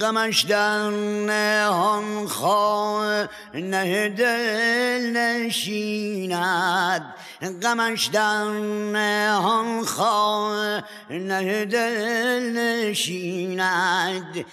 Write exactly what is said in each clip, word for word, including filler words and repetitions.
غمش در نهان خانه دل نشیند، غمش در نهان خانه دل نشیند،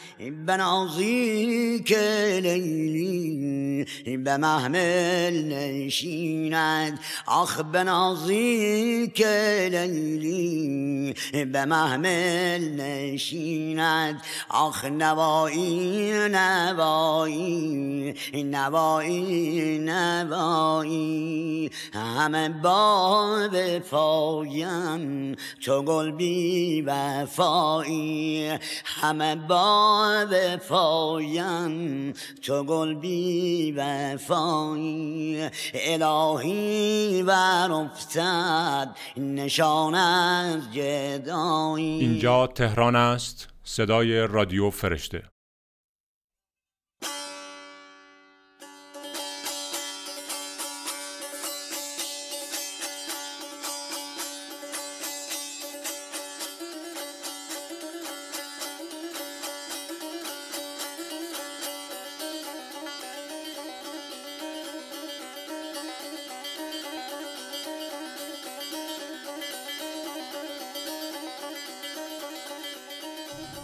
به نازی که لیلی به محمل نشیند، آخ به نازی که لیلی به محمل نشیند، آخ نوایی نوایی نوایی نوایی همه با وفایم چو گل بی وفایی، همه با وفایم چو گل بی وفایی، الهی برافتد نشان از جدایی. اینجا تهران است، صدای رادیو فرشته.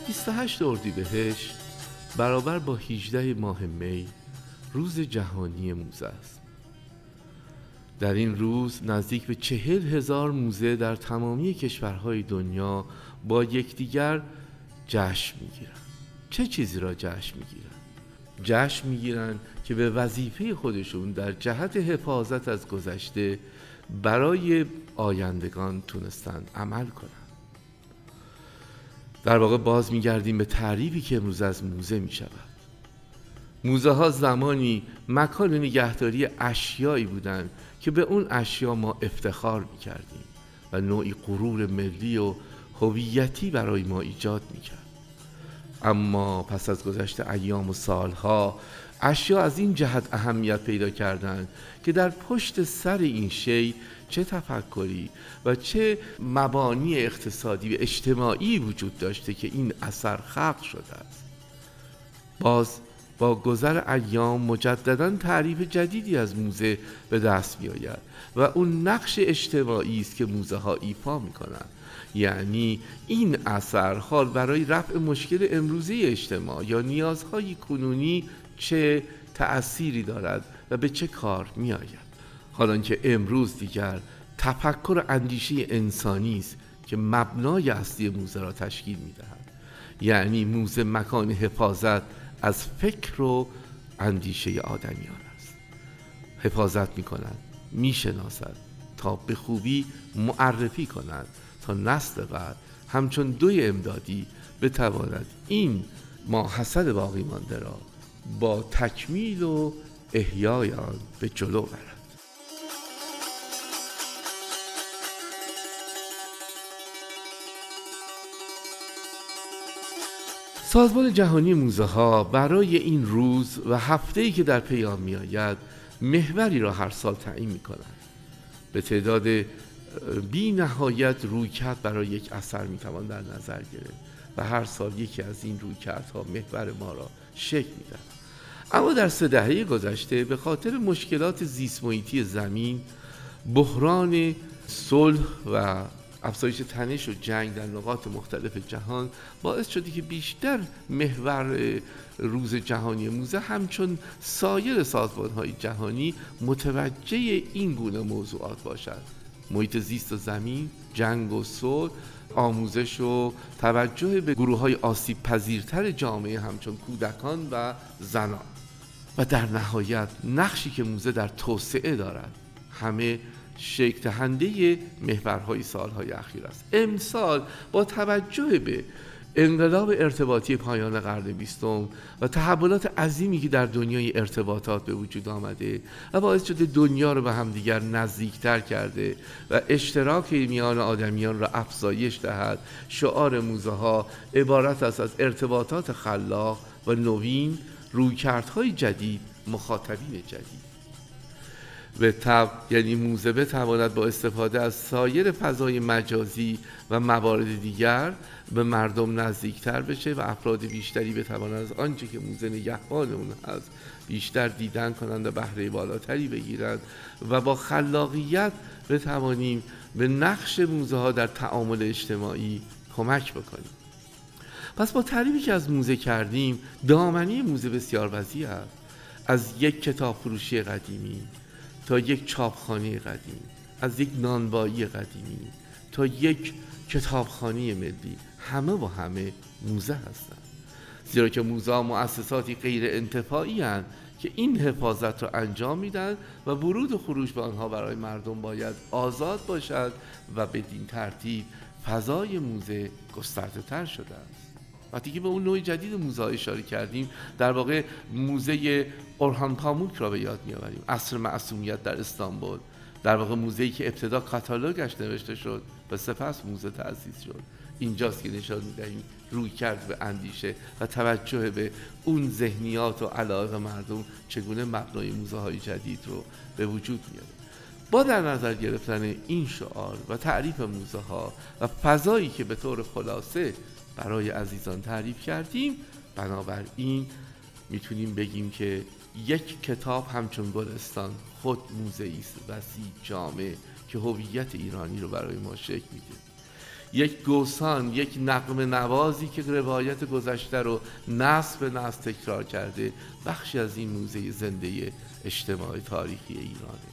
بیست و هشت اردیبهشت برابر با هجده ماه می روز جهانی موزه است. در این روز نزدیک به چهل هزار موزه در تمامی کشورهای دنیا با یکدیگر جشن میگیرند. چه چیزی را جشن میگیرند؟ جشن میگیرند که به وظیفه خودشون در جهت حفاظت از گذشته برای آیندگان تونستند عمل کنند. در واقع باز می‌گردیم به تعریفی که امروز از موزه می‌شود. موزه ها زمانی مکان نگهداری اشیایی بودند که به اون اشیا ما افتخار می‌کردیم و نوعی غرور ملی و هویتی برای ما ایجاد می‌کرد. اما پس از گذشت ایام و سالها اشیا از این جهت اهمیت پیدا کردند که در پشت سر این شی چه تفکری و چه مبانی اقتصادی و اجتماعی وجود داشته که این اثر خلق شده است. باز با گذر ایام مجددا تعریف جدیدی از موزه به دست می آید و اون نقش اجتماعی است که موزه ها ایفا می کنند. یعنی این اثر حال برای رفع مشکل امروزی اجتماع یا نیازهای کنونی چه تأثیری دارد و به چه کار می آید. حالا که امروز دیگر تفکر اندیشه انسانی است که مبنای اصلی موزه را تشکیل می‌دهد. یعنی موزه مکان حفاظت از فکر و اندیشه آدمیان است. حفاظت می‌کند، می‌شناسد تا به خوبی معرفی کند تا نسل بعد همچون دوی امدادی بتواند این ماحصل باقی مانده را با تکمیل و احیای آن به جلو برد. سازمان جهانی موزه ها برای این روز و هفته‌ای که در پی آن می‌آید محوری را هر سال تعیین می‌کند. به تعداد بی نهایت رویکرد برای یک اثر می‌توان در نظر گرفت و هر سال یکی از این رویکردها محور ما را شکل می‌دهد. اما در سه دهه گذشته به خاطر مشکلات زیست‌محیطی زمین، بحران صلح و افزایش تنش و جنگ در نقاط مختلف جهان باعث شده که بیشتر محور روز جهانی موزه همچون سایر سازمان‌های جهانی متوجه این گونه موضوعات باشد. محیط زیست و زمین، جنگ و صلح، آموزش و توجه به گروه‌های آسیب پذیرتر جامعه همچون کودکان و زنان و در نهایت نقشی که موزه در توسعه دارد همه شکل دهنده محورهای سالهای اخیر است. امسال با توجه به انقلاب ارتباطی پایان قرن بیستم و تحولات عظیمی که در دنیای ارتباطات به وجود آمده و باعث شده دنیا رو به همدیگر نزدیکتر کرده و اشتراک میان آدمیان را افزایش دهد، شعار موزه ها عبارت است از ارتباطات خلاق و نوین، رویکردهای جدید، مخاطبین جدید. به طب یعنی موزه بتواند با استفاده از سایر فضای مجازی و موارد دیگر به مردم نزدیکتر بشه و افراد بیشتری بتوانند از آنچه که موزه نگهبان اون هست بیشتر دیدن کنند و بهره بالاتری بگیرند و با خلاقیت بتوانیم به نقش موزه ها در تعامل اجتماعی کمک بکنیم. پس با تعریفی که از موزه کردیم، دامنه موزه بسیار وسیع است، از یک کتاب فروشی قدیمی تا یک چاپخانه قدیمی، از یک نانوایی قدیمی تا یک کتابخانه ملی، همه با همه موزه هستند، زیرا که موزه ها مؤسساتی غیر انتفاعی هستند که این حفاظت را انجام میدن و ورود و خروج به آنها برای مردم باید آزاد باشد و بدین ترتیب فضای موزه گسترده تر شده است. وقتی که به اون نوع جدید موزه اشاره کردیم، در واقع موزه اورهان پاموک را به یاد می‌آوریم، عصر معصومیت در استانبول، در واقع موزه‌ای که ابتدا کاتالوگش نوشته شد و سپس موزه تأسیس شد. اینجاست که نشان می‌دهیم روی کرد به اندیشه و توجه به اون ذهنیات و علاقه مردم چگونه مبنای موزه‌های جدید رو به وجود میاره. با در نظر گرفتن این شعار و تعریف موزه‌ها و فضایی که به طور خلاصه برای عزیزان تعریف کردیم، بنابراین میتونیم بگیم که یک کتاب همچون گلستان خود موزه‌ای است وسیع جامع که هویت ایرانی رو برای ما شکل میده. یک گوسان، یک نغمه نوازی که روایت گذشته رو نسل به نسل تکرار کرده، بخشی از این موزه زنده اجتماع تاریخی ایرانه.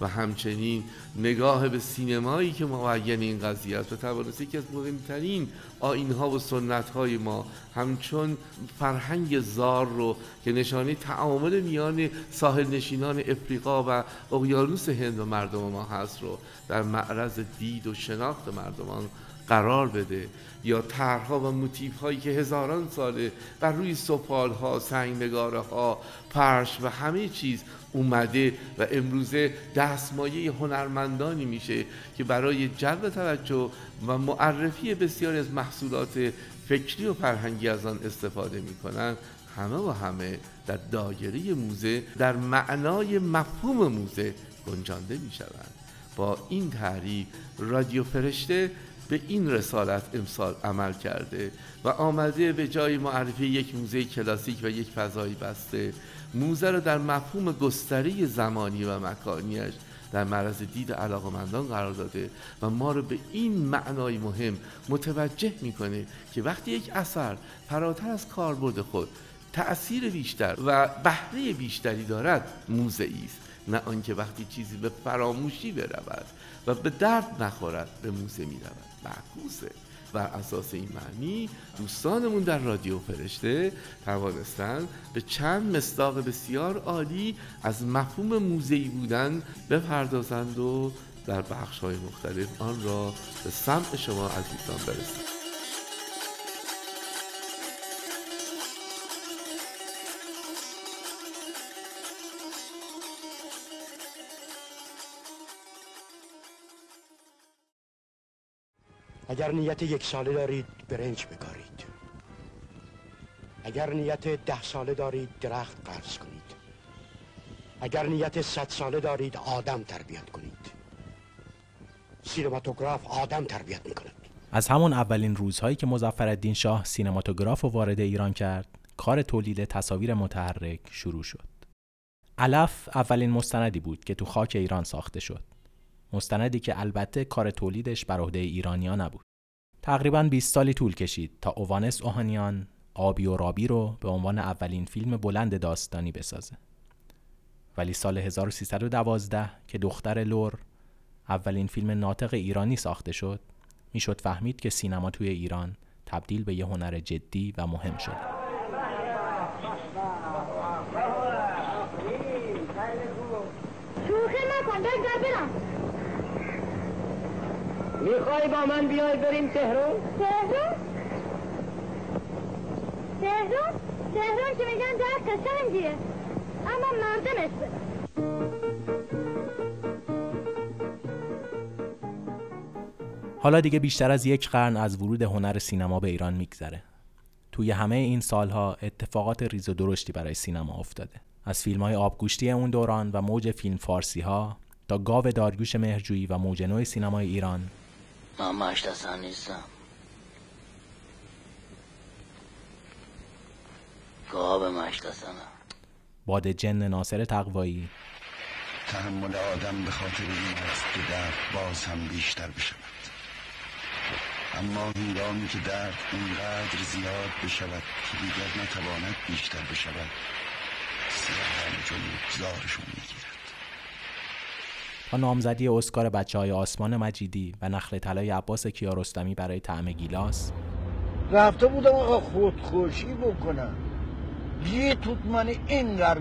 و همچنین نگاه به سینمایی که معین این قضیه است و توانسته یکی از مهمترین آیین‌ها و سنت‌های ما همچون فرهنگ زار رو که نشانه تعامل میان ساحل نشینان افریقا و اقیانوس هند و مردم ما هست رو در معرض دید و شناخت مردمان قرار بده، یا طرح‌ها و موتیف‌هایی که هزاران ساله بر روی سفال‌ها، سنگ‌نگاره‌ها، فرش و همه چیز اومده و امروزه دستمایه هنرمندانی میشه که برای جلب توجه و معرفی بسیاری از محصولات فکری و فرهنگی از آن استفاده میکنن، همه و همه در دایره موزه، در معنای مفهوم موزه گنجانده میشوند. با این تعریف رادیو فرشته به این رسالت امسال عمل کرده و آمده به جای معرفی یک موزه کلاسیک و یک فضای بسته، موزه را در مفهوم گستره زمانی و مکانیش در معرض دید علاقه‌مندان قرار داده و ما را به این معنای مهم متوجه می‌کنه که وقتی یک اثر فراتر از کاربرد خود تأثیر بیشتر و بهره بیشتری دارد، موزه‌ای است، نه آنکه وقتی چیزی به فراموشی برود و به درد نخورد به موزه می رود. معکوسه. بر اساس این معنی دوستانمون در رادیو فرشته توانستند به چند مصداق بسیار عالی از مفهوم موزه‌ای بودن بپردازند و در بخش‌های مختلف آن را به سمع شما عزیزان برسانند. اگر نیت یک ساله دارید برنج بکارید، اگر نیت ده ساله دارید درخت قرض کنید، اگر نیت صد ساله دارید آدم تربیت کنید. سینماتوگراف آدم تربیت میکند. از همون اولین روزهایی که مظفرالدین شاه سینماتوگراف وارد ایران کرد، کار تولید تصاویر متحرک شروع شد. علف اولین مستندی بود که تو خاک ایران ساخته شد، مستندی که البته کار تولیدش بر عهده ایرانی‌ها نبود. تقریباً بیست سالی طول کشید تا اوانس اوهانیان آبی و رابی رو به عنوان اولین فیلم بلند داستانی بسازه. ولی سال هزار و سیصد و دوازده که دختر لور اولین فیلم ناطق ایرانی ساخته شد، میشد فهمید که سینما توی ایران تبدیل به یه هنر جدی و مهم شد. میخوای با من بیای بریم تهران؟ تهران؟ تهران؟ تهران که میگن در قشنگیه، اما مردمش. حالا دیگه بیشتر از یک قرن از ورود هنر سینما به ایران میگذره. توی همه این سالها اتفاقات ریز و درشتی برای سینما افتاده. از فیلم‌های آبگوشتی اون دوران و موج فیلم فارسی‌ها تا گاو داریوش مهرجویی و موج نو سینمای ایران. من مشتاق نیستم. گاو مشتاقم. باد جن ناصر تقوایی. تحمل آدم به خاطر این است که درد باز هم بیشتر بشود، اما هنگامی که درد اینقدر زیاد بشود که دیگر نتواند بیشتر بشود، سیاهم چون زارشون میگیرد. تا نامزدی اسکار بچه های آسمان مجیدی و نخل طلای عباس کیارستمی برای طعم گیلاس، رفته بودم آقا خودکشی بکنم، یه توت من اینقدر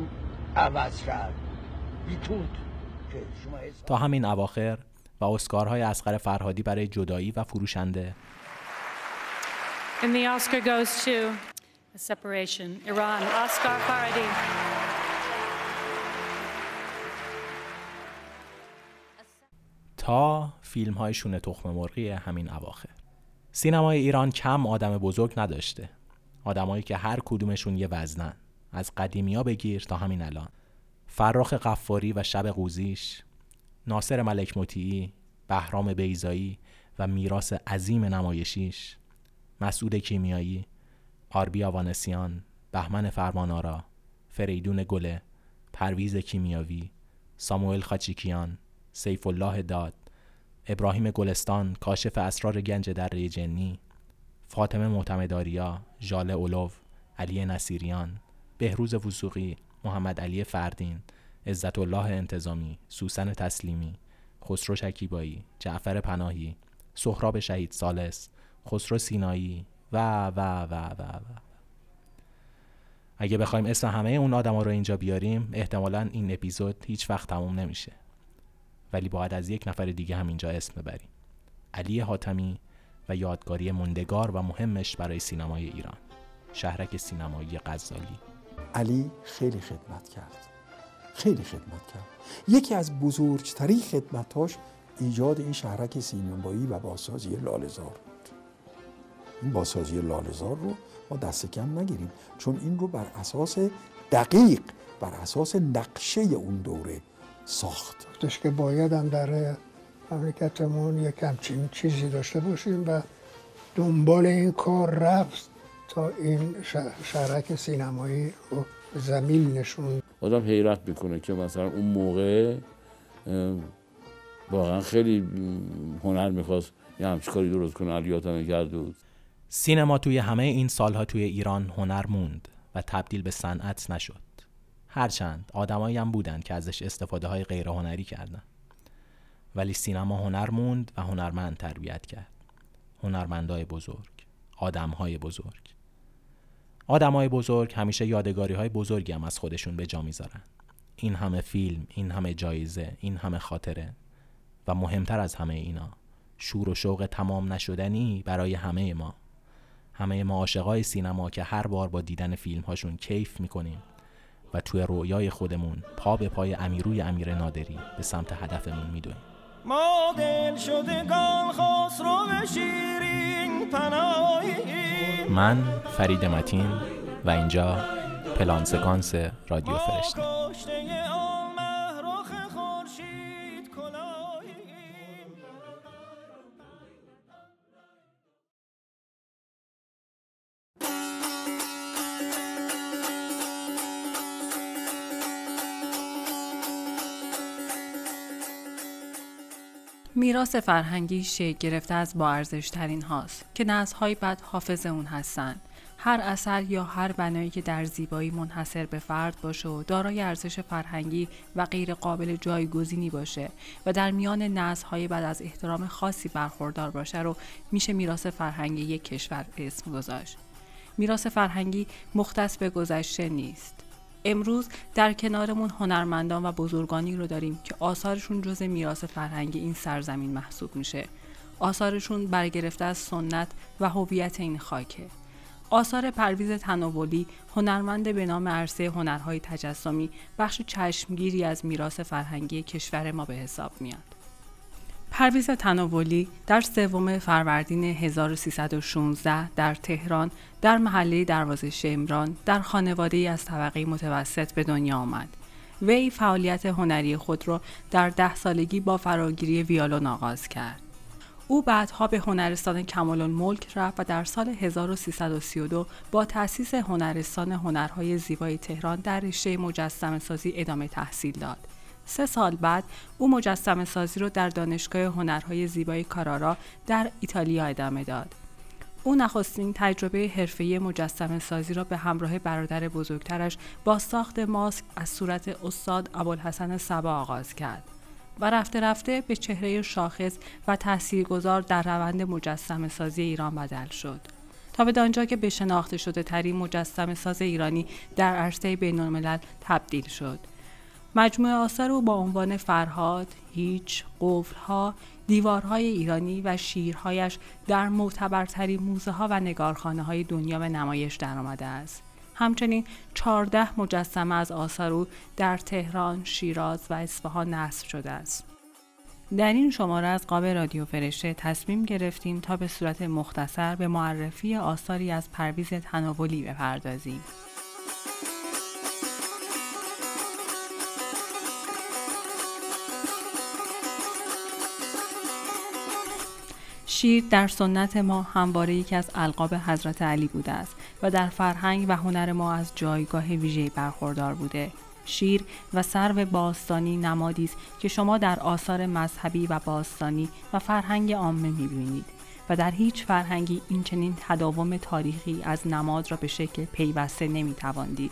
عوض شد. تا همین اواخر و اسکارهای اصغر فرهادی برای جدایی و فروشنده. And the Oscar goes to a separation. Iran, Oscar Farhadi. تا فیلم‌های شونه تخم مرغی همین اواخر. سینمای ایران کم آدم بزرگ نداشته. آدمایی که هر کدومشون یه وزنن. از قدیمی‌ها بگیر تا همین الان. فرخ قفاری و شب قوزیش، ناصر ملک مطیعی، بهرام بیضایی و میراث عظیم نمایشیش، مسعود کیمیایی، آربی آوانسیان، بهمن فرمان‌آرا، فریدون گله، پرویز کیمیایی، ساموئل خاچیکیان، سیف الله داد، ابراهیم گلستان، کاشف اسرار گنج دره جنی، فاطمه معتمدآریا، ژاله اولو، علی نصیریان، بهروز وثوقی، محمد علی فردین، عزت الله انتظامی، سوسن تسلیمی، خسرو شکیبایی، جعفر پناهی، سهراب شهید سالس، خسرو سینایی و و و و و. اگه بخوایم اسم همه اون آدما رو اینجا بیاریم، احتمالاً این اپیزود هیچ وقت تموم نمیشه. ولی باید از یک نفر دیگه هم اینجا اسم ببریم. علی حاتمی و یادگاری مندگار و مهمش برای سینمای ایران، شهرک سینمایی غزالی. علی خیلی خدمت کرد، خیلی خدمت کرد. یکی از بزرگترین خدمتاش ایجاد این شهرک سینمایی و بازسازی لاله‌زار بود. این بازسازی لاله‌زار رو ما دست کم نگیریم، چون این رو بر اساس دقیق، بر اساس نقشه اون دوره ساخت. گفتش که باید هم در مملکتمون یک همچین چیزی داشته باشیم و دنبال این کار رفت تا این شهرک سینمایی رو زمین نشون. آدم حیرت میکنه که مثلا اون موقع واقعا خیلی هنر میخواست یه همچی کاری درست کنه. علی حاتمی کرد. سینما توی همه این سالها توی ایران هنر موند و تبدیل به صنعت نشد، هرچند آدمایی هم بودن که ازش استفاده های غیر هنری کردن. ولی سینما هنر موند و هنرمند تربیت کرد، هنرمندای بزرگ، آدمهای بزرگ. آدمای بزرگ همیشه یادگاری‌های بزرگی هم از خودشون به جا می‌ذارن. این همه فیلم، این همه جایزه، این همه خاطره و مهمتر از همه اینا، شور و شوق تمام نشدنی برای همه ما. همه ما عاشقای سینما که هر بار با دیدن فیلم‌هاشون کیف می‌کنیم و توی رویای خودمون پا به پای امیروی امیر نادری به سمت هدفمون می‌دویم. ما دل شدگان خسرو و شیرین پناهی. من فرید متین و اینجا پلان سکانس رادیو فرشته. میراث فرهنگی شکل گرفته از با ارزش‌ترین هاست که نسل‌های بعد حافظ اون هستن. هر اثر یا هر بنایی که در زیبایی منحصر به فرد باشه و دارای ارزش فرهنگی و غیر قابل جایگزینی باشه و در میان نسل‌های بعد از احترام خاصی برخوردار باشه رو میشه میراث فرهنگی یک کشور اسم گذاشت. میراث فرهنگی مختص به گذشته نیست. امروز در کنارمون هنرمندان و بزرگانی رو داریم که آثارشون جزء میراث فرهنگی این سرزمین محسوب میشه. آثارشون برگرفته از سنت و هویت این خاکه. آثار پرویز تناولی، هنرمند به نام عرصه هنرهای تجسمی، بخش چشمگیری از میراث فرهنگی کشور ما به حساب میاد. پرویز تناولی در سوم فروردین هزار و سیصد و شانزده در تهران در محله دروازه شمران در خانواده‌ای از طبقه متوسط به دنیا آمد. وی فعالیت هنری خود را در ده سالگی با فراگیری ویولون آغاز کرد. او بعدها به هنرستان کمال‌الملک رفت و در سال هزار و سیصد و سی و دو با تأسیس هنرستان هنرهای زیبای تهران در رشته مجسمه‌سازی ادامه تحصیل داد. سه سال بعد او مجسمه سازی را در دانشگاه هنرهای زیبای کارارا در ایتالیا ادامه داد. او نخستین تجربه حرفه‌ای مجسمه سازی را به همراه برادر بزرگترش با ساخت ماسک از صورت استاد ابوالحسن صبا آغاز کرد و رفته رفته به چهره شاخص و تاثیرگذار در روند مجسمه سازی ایران بدل شد تا به آنجا که به شناخته شده ترین مجسمه ساز ایرانی در عرصه بین‌الملل تبدیل شد. مجموعه آثار او با عنوان فرهاد، هیچ، قفل‌ها، دیوارهای ایرانی و شیرهایش در معتبرترین موزه‌ها و نگارخانه‌های دنیا به نمایش درآمده است. همچنین چهارده مجسمه از آثار او در تهران، شیراز و اصفهان نصب شده است. در این شماره از قاب رادیو فرشته تصمیم گرفتیم تا به صورت مختصر به معرفی آثاری از پرویز تناولی بپردازیم. شیر در سنت ما همواره یکی از القاب حضرت علی بوده است و در فرهنگ و هنر ما از جایگاه ویژه‌ای برخوردار بوده. شیر و سرو باستانی نمادی است که شما در آثار مذهبی و باستانی و فرهنگ عامه می‌بینید و در هیچ فرهنگی این چنین تداوم تاریخی از نماد را به شکل پیوسته نمی‌توان دید.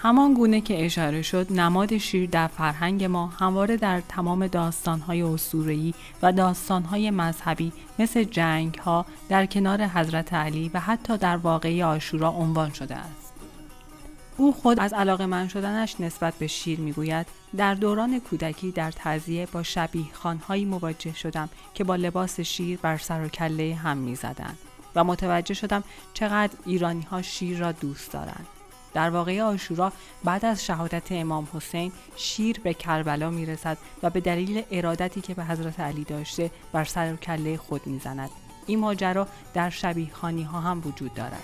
همان گونه که اشاره شد، نماد شیر در فرهنگ ما همواره در تمام داستان‌های اسطوره‌ای و داستان‌های مذهبی مثل جنگ‌ها در کنار حضرت علی و حتی در واقعه عاشورا عنوان شده است. او خود از علاقه‌مند شدنش نسبت به شیر می‌گوید: در دوران کودکی در تعزیه با شبیه خان‌هایی مواجه شدم که با لباس شیر بر سر و کله هم می‌زدند و متوجه شدم چقدر ایرانی‌ها شیر را دوست دارند. در واقعه عاشورا بعد از شهادت امام حسین شیر به کربلا میرسد و به دلیل ارادتی که به حضرت علی داشته بر سر و کله خود میزند. این ماجرا در شبیه‌خوانی ها هم وجود دارد.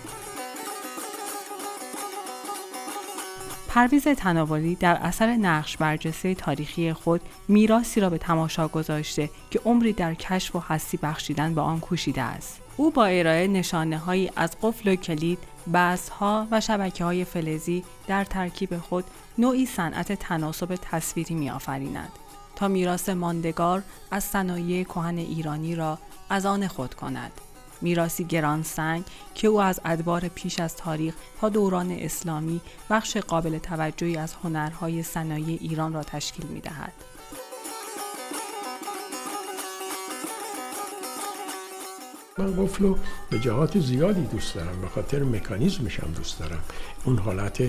پرویز تناولی در اثر نقش برجسته تاریخی خود میراثی را به تماشا گذاشته که عمری در کشف و هستی بخشیدن به آن کوشیده است. او با ارائه نشانه‌هایی از قفل و کلید، بست‌ها و شبکه‌های فلزی در ترکیب خود نوعی صنعت تناسب تصویری می‌آفریند تا میراث ماندگار از صنایع کهن ایرانی را از آن خود کند. میراثی گرانسنگ که او از ادوار پیش از تاریخ تا دوران اسلامی بخش قابل توجهی از هنرهای صنایع ایران را تشکیل می‌دهد. من قفلو به جهات زیادی دوست دارم، به خاطر مکانیزمش هم دوست دارم. اون حالت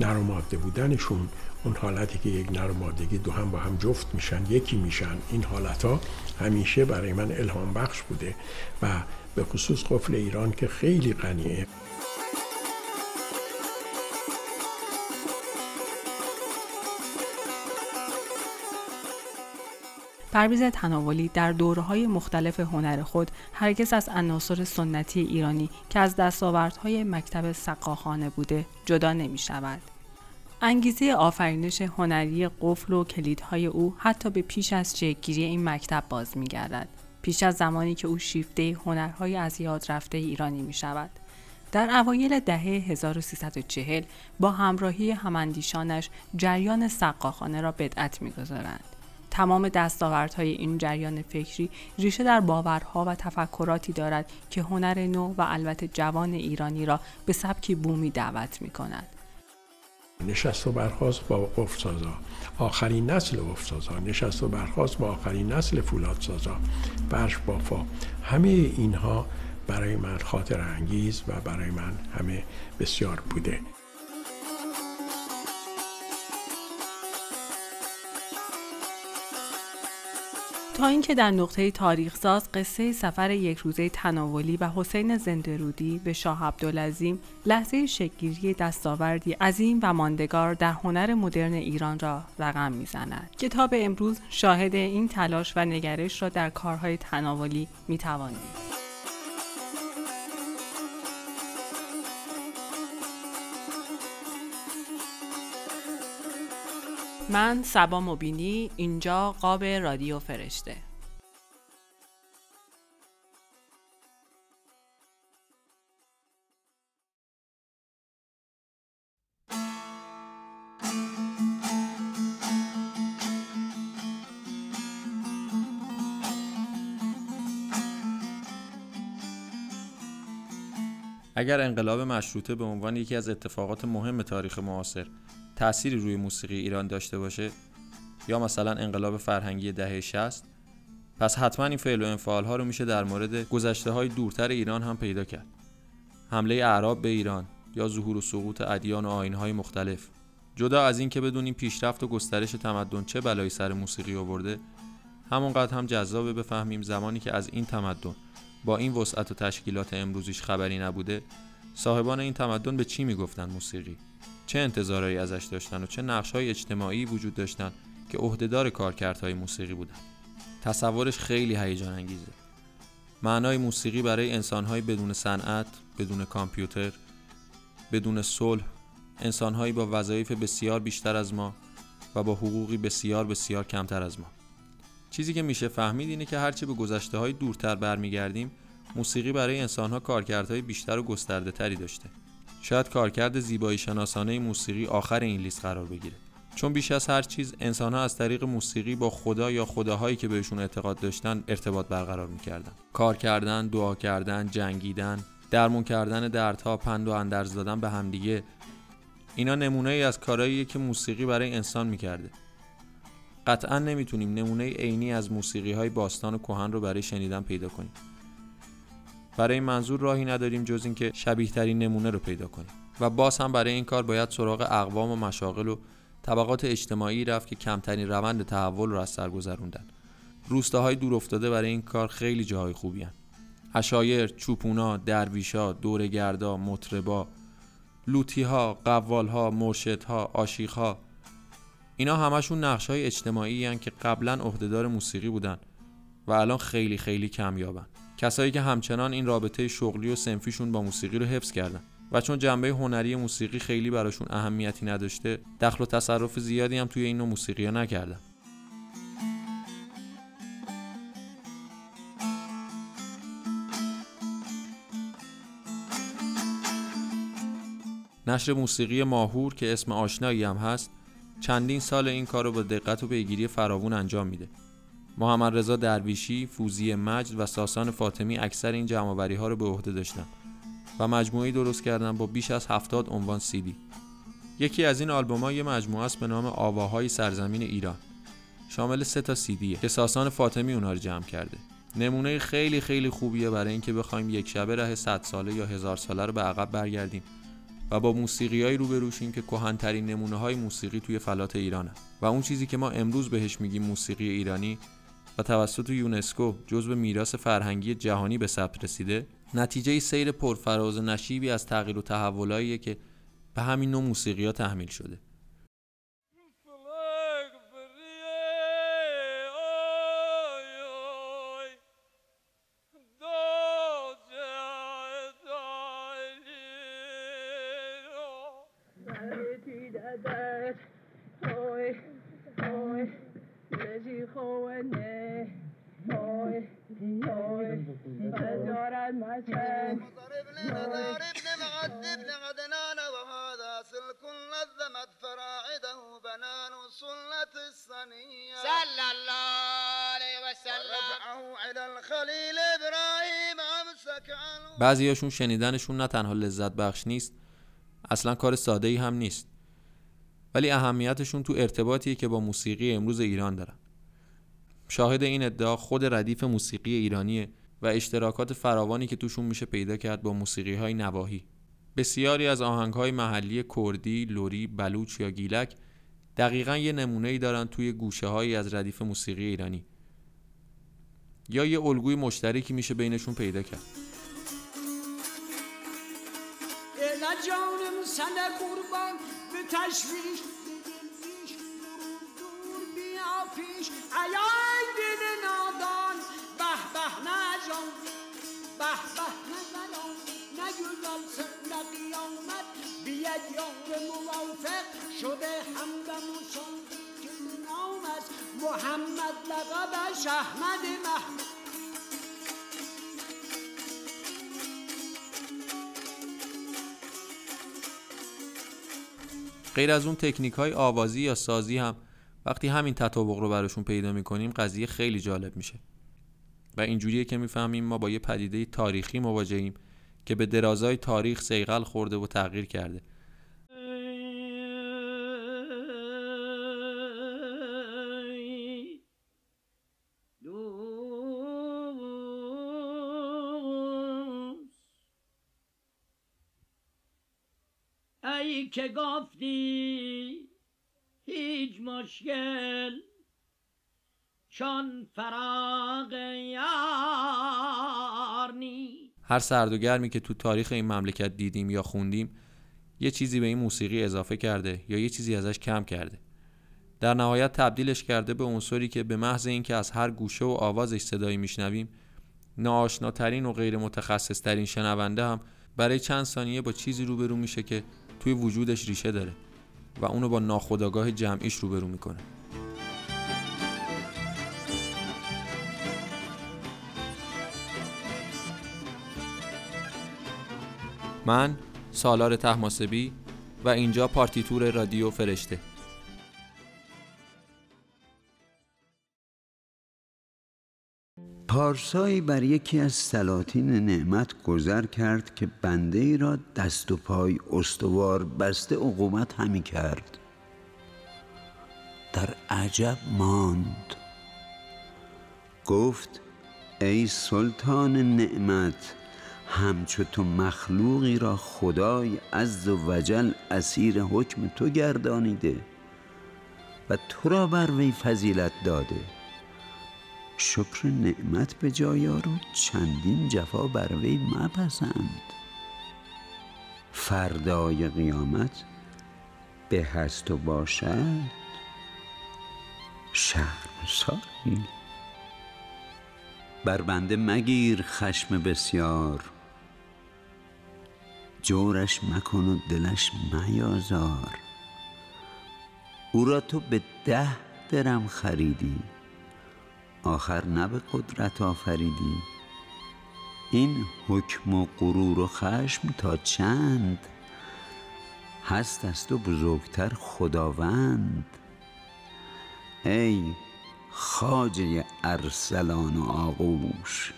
نرماده بودنشون، اون حالتی که یک نرمادگی دو هم با هم جفت میشن، یکی میشن، این حالتها همیشه برای من الهام بخش بوده و به خصوص قفل ایران که خیلی غنیه. پرویز تناولی در دوره‌های مختلف هنر خود هرگز از عناصر سنتی ایرانی که از دستاوردهای مکتب سقاخانه بوده جدا نمی‌شود. انگیزه آفرینش هنری قفل و کلیدهای او حتی به پیش از شکل‌گیری این مکتب باز می‌گردد، پیش از زمانی که او شیفته هنرهای از یاد رفته ایرانی می‌شود. در اوایل دهه هزار و سیصد و چهل با همراهی هماندیشانش جریان سقاخانه را بدعت می‌گذارند. تمام دستاوردهای این جریان فکری ریشه در باورها و تفکراتی دارد که هنر نو و البته جوان ایرانی را به سبکی بومی دعوت می‌کند. نشست و برخاست با قفل‌سازا، آخرین نسل قفل‌سازا، نشست و برخاست با آخرین نسل فولادسازا، فرش بافا، همه اینها برای من خاطر انگیز و برای من همه بسیار بوده. تا اینکه در نقطه تاریخ‌ساز قصه سفر یک روزه تناولی و حسین زندرودی به شاه عبدالعظیم لحظه شکل‌گیری دستاوردی عظیم و ماندگار در هنر مدرن ایران را رقم می‌زند. کتاب امروز شاهد این تلاش و نگرش را در کارهای تناولی می‌توانیم. من سبا مبینی، اینجا قاب رادیو فرشته. اگر انقلاب مشروطه به عنوان یکی از اتفاقات مهم تاریخ معاصر تأثیری روی موسیقی ایران داشته باشه، یا مثلا انقلاب فرهنگی دهه شصت، پس حتما این فعل و انفعال ها رو میشه در مورد گذشته های دورتر ایران هم پیدا کرد. حمله اعراب به ایران یا ظهور و سقوط ادیان و آیین های مختلف. جدا از این که بدونیم پیشرفت و گسترش تمدن چه بلایی سر موسیقی آورده، همونقدر هم جذابه بفهمیم زمانی که از این تمدن با این وسعت و تشکیلات امروزیش خبری نبوده، صاحبان این تمدن به چی میگفتن موسیقی، چه انتظارهایی ازش داشتن و چه نقش‌های اجتماعی وجود داشتن که عهدهدار کارکردهای موسیقی بودن. تصورش خیلی هیجان انگیزه. معنای موسیقی برای انسان‌های بدون صنعت، بدون کامپیوتر، بدون صلح، انسان‌هایی با وظایف بسیار بیشتر از ما و با حقوقی بسیار بسیار کمتر از ما. چیزی که میشه فهمید اینه که هرچی به گذشته‌های دورتر برمیگردیم، موسیقی برای انسان‌ها کارکردهای بیشتر و گسترده‌تری داشته. شاید کارکرد زیبایی شناسانه موسیقی آخر این لیست قرار بگیره، چون بیش از هر چیز انسان‌ها از طریق موسیقی با خدا یا خداهایی که بهشون اعتقاد داشتن ارتباط برقرار می‌کردن. کار کردن، دعا کردن، جنگیدن، درمون کردن دردها، پند و اندرز دادن به همدیگه، اینا نمونه‌ای از کارهاییه که موسیقی برای انسان می‌کرده. قطعاً نمی‌تونیم نمونه عینی از موسیقی‌های باستان و کهن رو برای شنیدن پیدا کنیم. برای این منظور راهی نداریم جز این که شبیه ترین نمونه رو پیدا کنیم و باز هم برای این کار باید سراغ اقوام و مشاغل و طبقات اجتماعی رفت که کمترین روند تحول رو از سر گذروندن. روستاهای دورافتاده برای این کار خیلی جاهای خوبی ان. عشایر، چوپونا، درویشا، دورگردا، مطربا، لوتیها، قوالها، مرشدها، عاشقها، اینا همشون نقش‌های اجتماعی ان که قبلا عهدهدار موسیقی بودن و الان خیلی خیلی کمیابن. کسایی که همچنان این رابطه شغلی و صنفیشون با موسیقی رو حفظ کردن و چون جنبه هنری موسیقی خیلی براشون اهمیتی نداشته، دخل و تصرف زیادی هم توی این نوع موسیقی‌ها نکردن. نشر موسیقی ماهور که اسم آشنایی هم هست، چندین سال این کارو با دقت و پیگیری فراوون انجام میده. محمد رضا درویشی، فوزی مجد و ساسان فاطمی اکثر این جمع‌آوری‌ها رو به عهده داشتن و مجموعه‌ای درست کردن با بیش از هفتاد عنوان سیدی. یکی از این آلبوم‌ها یه مجموعه است به نام آواهای سرزمین ایران، شامل سه تا سیدیه که ساسان فاطمی اون‌ها رو جمع کرده. نمونه خیلی خیلی خوبیه برای اینکه بخوایم یک شبه ره صد ساله یا هزار ساله رو به عقب برگردیم و با موسیقی‌های روبرو شیم که کهن‌ترین نمونه‌های موسیقی توی فلات ایرانه و اون چیزی که ما امروز بهش میگیم موسیقی ایرانی و توسط یونسکو جزو میراث فرهنگی جهانی به ثبت رسیده، نتیجه سیر پرفراز و نشیبی از تغییر و تحولاییه که به همین نوع موسیقی‌ها تحمیل شده. بعضی هاشون شنیدنشون نه تنها لذت بخش نیست، اصلا کار ساده‌ای هم نیست، ولی اهمیتشون تو ارتباطیه که با موسیقی امروز ایران دارن. شاهد این ادعا خود ردیف موسیقی ایرانیه و اشتراکات فراوانی که توشون میشه پیدا کرد با موسیقی‌های نواحی. بسیاری از آهنگ‌های محلی کردی، لری، بلوچ یا گیلک دقیقاً یه نمونه‌ای دارن توی گوشه‌هایی از ردیف موسیقی ایرانی. یا یه الگوی مشترکی میشه بینشون پیدا کرد. الا جانم سنه قربان به تشویش دلفیش برون دور بیا پیش ایای دل نادان به به نه جان به به نه منان نه گلال سنه قیامت بیاد یار موافق شده همدم و شان محمد لقبش احمد محمد غیر از اون تکنیک های آوازی یا سازی هم وقتی همین تطابق رو براشون پیدا میکنیم قضیه خیلی جالب میشه و اینجوریه که میفهمیم ما با یه پدیده تاریخی مواجهیم که به درازای تاریخ صیقل خورده و تغییر کرده. ای که گفتی هیچ مشکل چون فراق یار نی. هر سرد و گرمی که تو تاریخ این مملکت دیدیم یا خوندیم یه چیزی به این موسیقی اضافه کرده یا یه چیزی ازش کم کرده، در نهایت تبدیلش کرده به عنصری که به محض اینکه از هر گوشه و آوازش صدایی میشنویم ناآشناترین و غیر متخصص ترین شنونده هم برای چند ثانیه با چیزی روبرو میشه که توی وجودش ریشه داره و اونو با ناخودآگاه جمعیش روبرو میکنه. من سالار تحماسبی و اینجا پارتیتور رادیو فرشته. پارسایی بر یکی از سلاطین نعمت گذر کرد که بنده ای را دست و پای استوار بسته عقوبت همی کرد. در عجب ماند، گفت ای سلطان نعمت، همچو تو مخلوقی را خدای عز و وجل اسیر حکم تو گردانیده و تو را بر وی فضیلت داده، شکر نعمت به جای آر و چندین جفا بر وی مپسند. فردای قیامت به هست و باشد شرمساری. بر بنده مگیر خشم بسیار، جورش مکن و دلش میازار. او را تو به ده درم خریدی، آخر نه به قدرت آفریدی. این حکم و غرور و خشم تا چند؟ هست از تو بزرگتر خداوند. ای خواجه ارسلان و آغوش،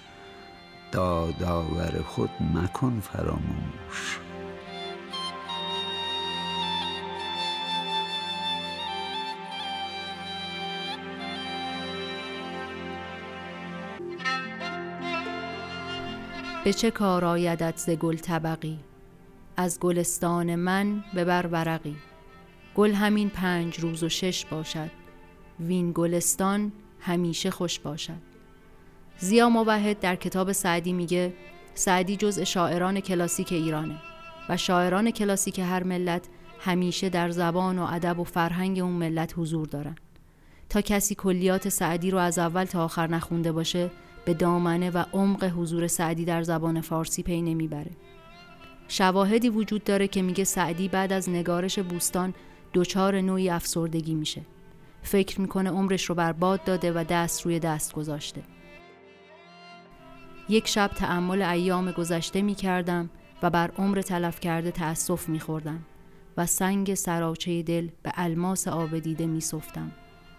دادآور خود مکن فراموش. به چه کار آیدت ز گل طبقی، از گلستان من ببر ورقی. گل همین پنج روز و شش باشد، وین گلستان همیشه خوش باشد. ضیاء موحد در کتاب سعدی میگه سعدی جزء شاعران کلاسیک ایرانه و شاعران کلاسیک هر ملت همیشه در زبان و ادب و فرهنگ اون ملت حضور دارن. تا کسی کلیات سعدی رو از اول تا آخر نخونده باشه به دامنه و عمق حضور سعدی در زبان فارسی پی نمیبره. شواهدی وجود داره که میگه سعدی بعد از نگارش بوستان دچار نوعی افسردگی میشه. فکر میکنه عمرش رو بر باد داده و دست روی دست گذاشته. یک شب تأمل ایام گذشته میکردم و بر عمر تلف کرده تأسف میخوردم و سنگ سراچه دل به الماس آب دیده میسفتم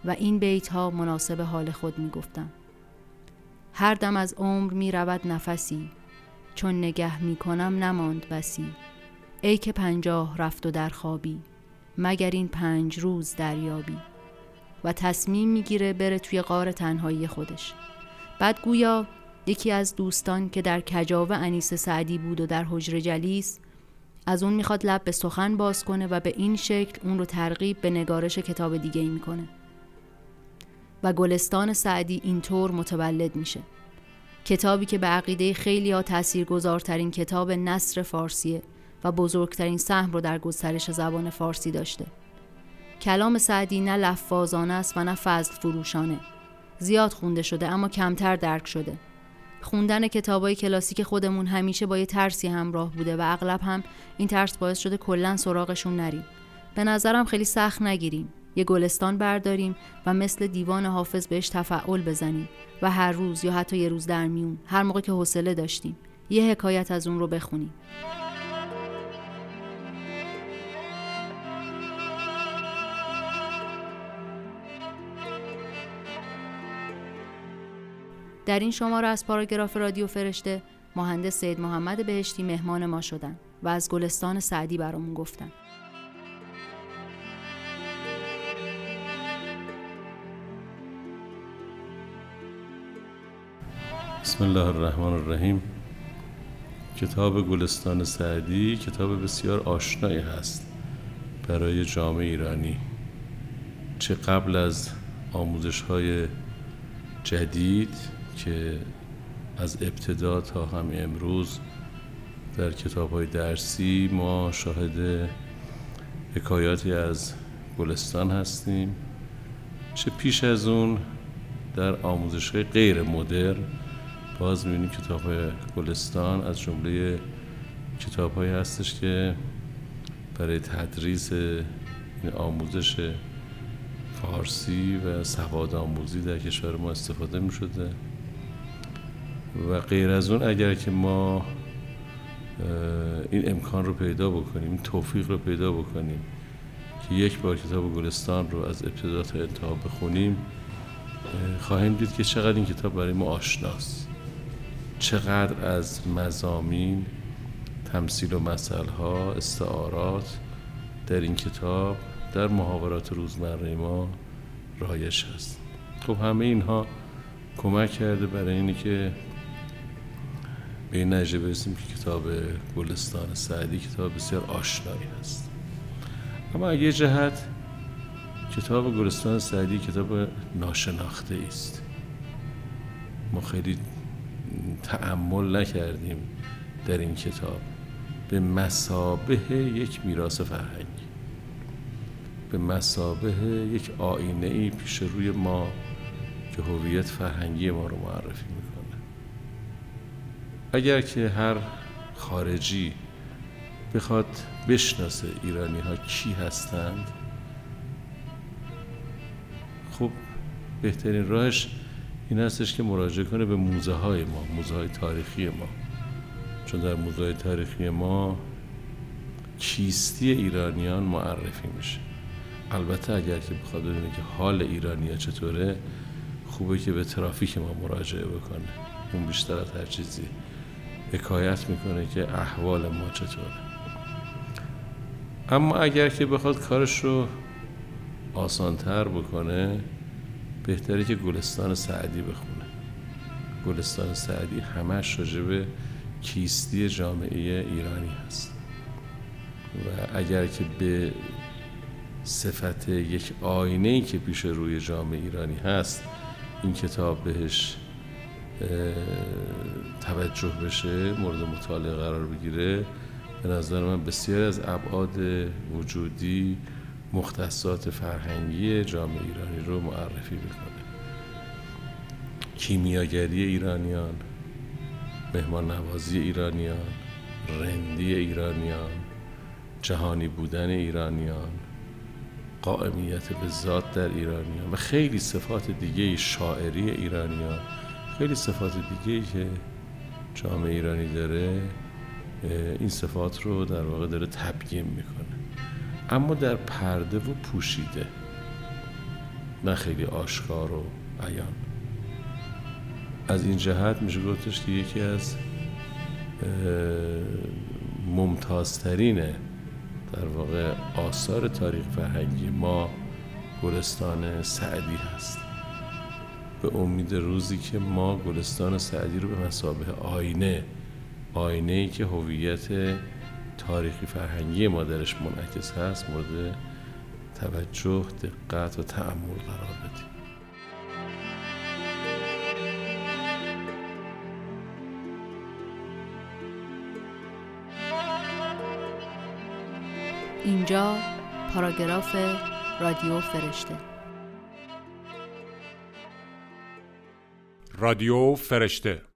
و این بیت ها مناسب حال خود میگفتم. هر دم از عمر می رود نفسی، چون نگه می کنم نماند بسی. ای که پنجاه رفت و در خوابی، مگر این پنج روز دریابی. و تصمیم می گیره بره توی غار تنهایی خودش. بعد گویا یکی از دوستان که در کجاوه انیس سعدی بود و در حجره جلیس، از اون می خواد لب به سخن باز کنه و به این شکل اون رو ترغیب به نگارش کتاب دیگه ای می کنه. و گلستان سعدی اینطور متولد میشه. کتابی که به عقیده خیلی‌ها تاثیرگذارترین کتاب نثر فارسیه و بزرگترین سهم رو در گسترش زبان فارسی داشته. کلام سعدی نه لفاظانه است و نه فضل فروشانه. زیاد خونده شده اما کمتر درک شده. خوندن کتابای کلاسیک خودمون همیشه با یه ترسی همراه بوده و اغلب هم این ترس باعث شده کلاً سراغشون نریم. به نظرم خیلی سخت نگیریم. یه گلستان برداریم و مثل دیوان حافظ بهش تفعول بزنیم و هر روز یا حتی یه روز در میون، هر موقع که حوصله داشتیم، یه حکایت از اون رو بخونیم. در این شماره از پاراگراف رادیو فرشته، مهندس سید محمد بهشتی مهمان ما شدن و از گلستان سعدی برامون گفتن. بسم الله الرحمن الرحیم. کتاب گلستان سعدی کتاب بسیار آشنایی هست برای جامعه ایرانی، چه قبل از آموزش‌های جدید که از ابتدا تا همین امروز در کتاب‌های درسی ما شاهد حکایاتی از گلستان هستیم، چه پیش از اون در آموزش‌های غیر مدرن باز می‌بینیم کتاب‌های گلستان از جمله کتاب‌هایی هستش که برای تدریس آموزش فارسی و سواد آموزی در کشور ما استفاده می‌شده و غیر از اون اگر که ما این امکان رو پیدا بکنیم، این توفیق رو پیدا بکنیم که یک بار کتاب گلستان رو از ابتدا تا انتها بخونیم، خواهیم دید که چقدر این کتاب برای ما آشناست، چقدر از مضامین، تمثیل و مثل‌ها، استعارات در این کتاب در محاورات روزمره ما رایج هست. خب همه اینها کمک کرده برای اینی که به این نتیجه برسیم که کتاب گلستان سعدی کتاب بسیار آشنایی هست. اما از یه جهت کتاب گلستان سعدی کتاب ناشناخته است. ما خیلی تأمل نکردیم در این کتاب به مثابه یک میراث فرهنگی، به مثابه یک آینه‌ای پیش روی ما که هویت فرهنگی ما رو معرفی میکنه. اگر که هر خارجی بخواد بشناسه ایرانی ها کی هستند، خب بهترین راهش این هستش که مراجعه کنه به موزه های ما، موزه های تاریخی ما، چون در موزه های تاریخی ما کیستی ایرانیان معرفی میشه. البته اگر که بخواد ببینه که حال ایرانی‌ها چطوره، خوبه که به ترافیک ما مراجعه بکنه، اون بیشتر از هر چیزی حکایت میکنه که احوال ما چطوره. اما اگر که بخواد کارش رو آسانتر بکنه، بهتره که گلستان سعدی بخونه. گلستان سعدی همش راجع به کیستی جامعه ایرانی هست و اگر که به صفت یک آینه‌ای که پیش روی جامعه ایرانی هست این کتاب بهش توجه بشه، مورد مطالعه قرار بگیره، به نظر من بسیار از ابعاد وجودی، مختصات فرهنگی جامعه ایرانی رو معرفی می‌کنه. کیمیاگری ایرانیان، مهمان نوازی ایرانیان، رندی ایرانیان، جهانی بودن ایرانیان، قائمیت به ذات در ایرانیان و خیلی صفات دیگه، شاعری ایرانیان، خیلی صفات دیگه که جامعه ایرانی داره، این صفات رو در واقع داره تبیین میکنه، اما در پرده و پوشیده، نه خیلی آشکار و عیان. از این جهت میشه گفتش که یکی از ممتازترینه در واقع آثار تاریخ فرهنگی ما گلستان سعدی هست. به امید روزی که ما گلستان سعدی رو به مثابه آینه، آینه‌ای که هویت تاریخی فرهنگی ما درش منعکس هست، مورد توجه، دقت و تأمل قرار بدیم. اینجا پاراگراف رادیو فرشته. رادیو فرشته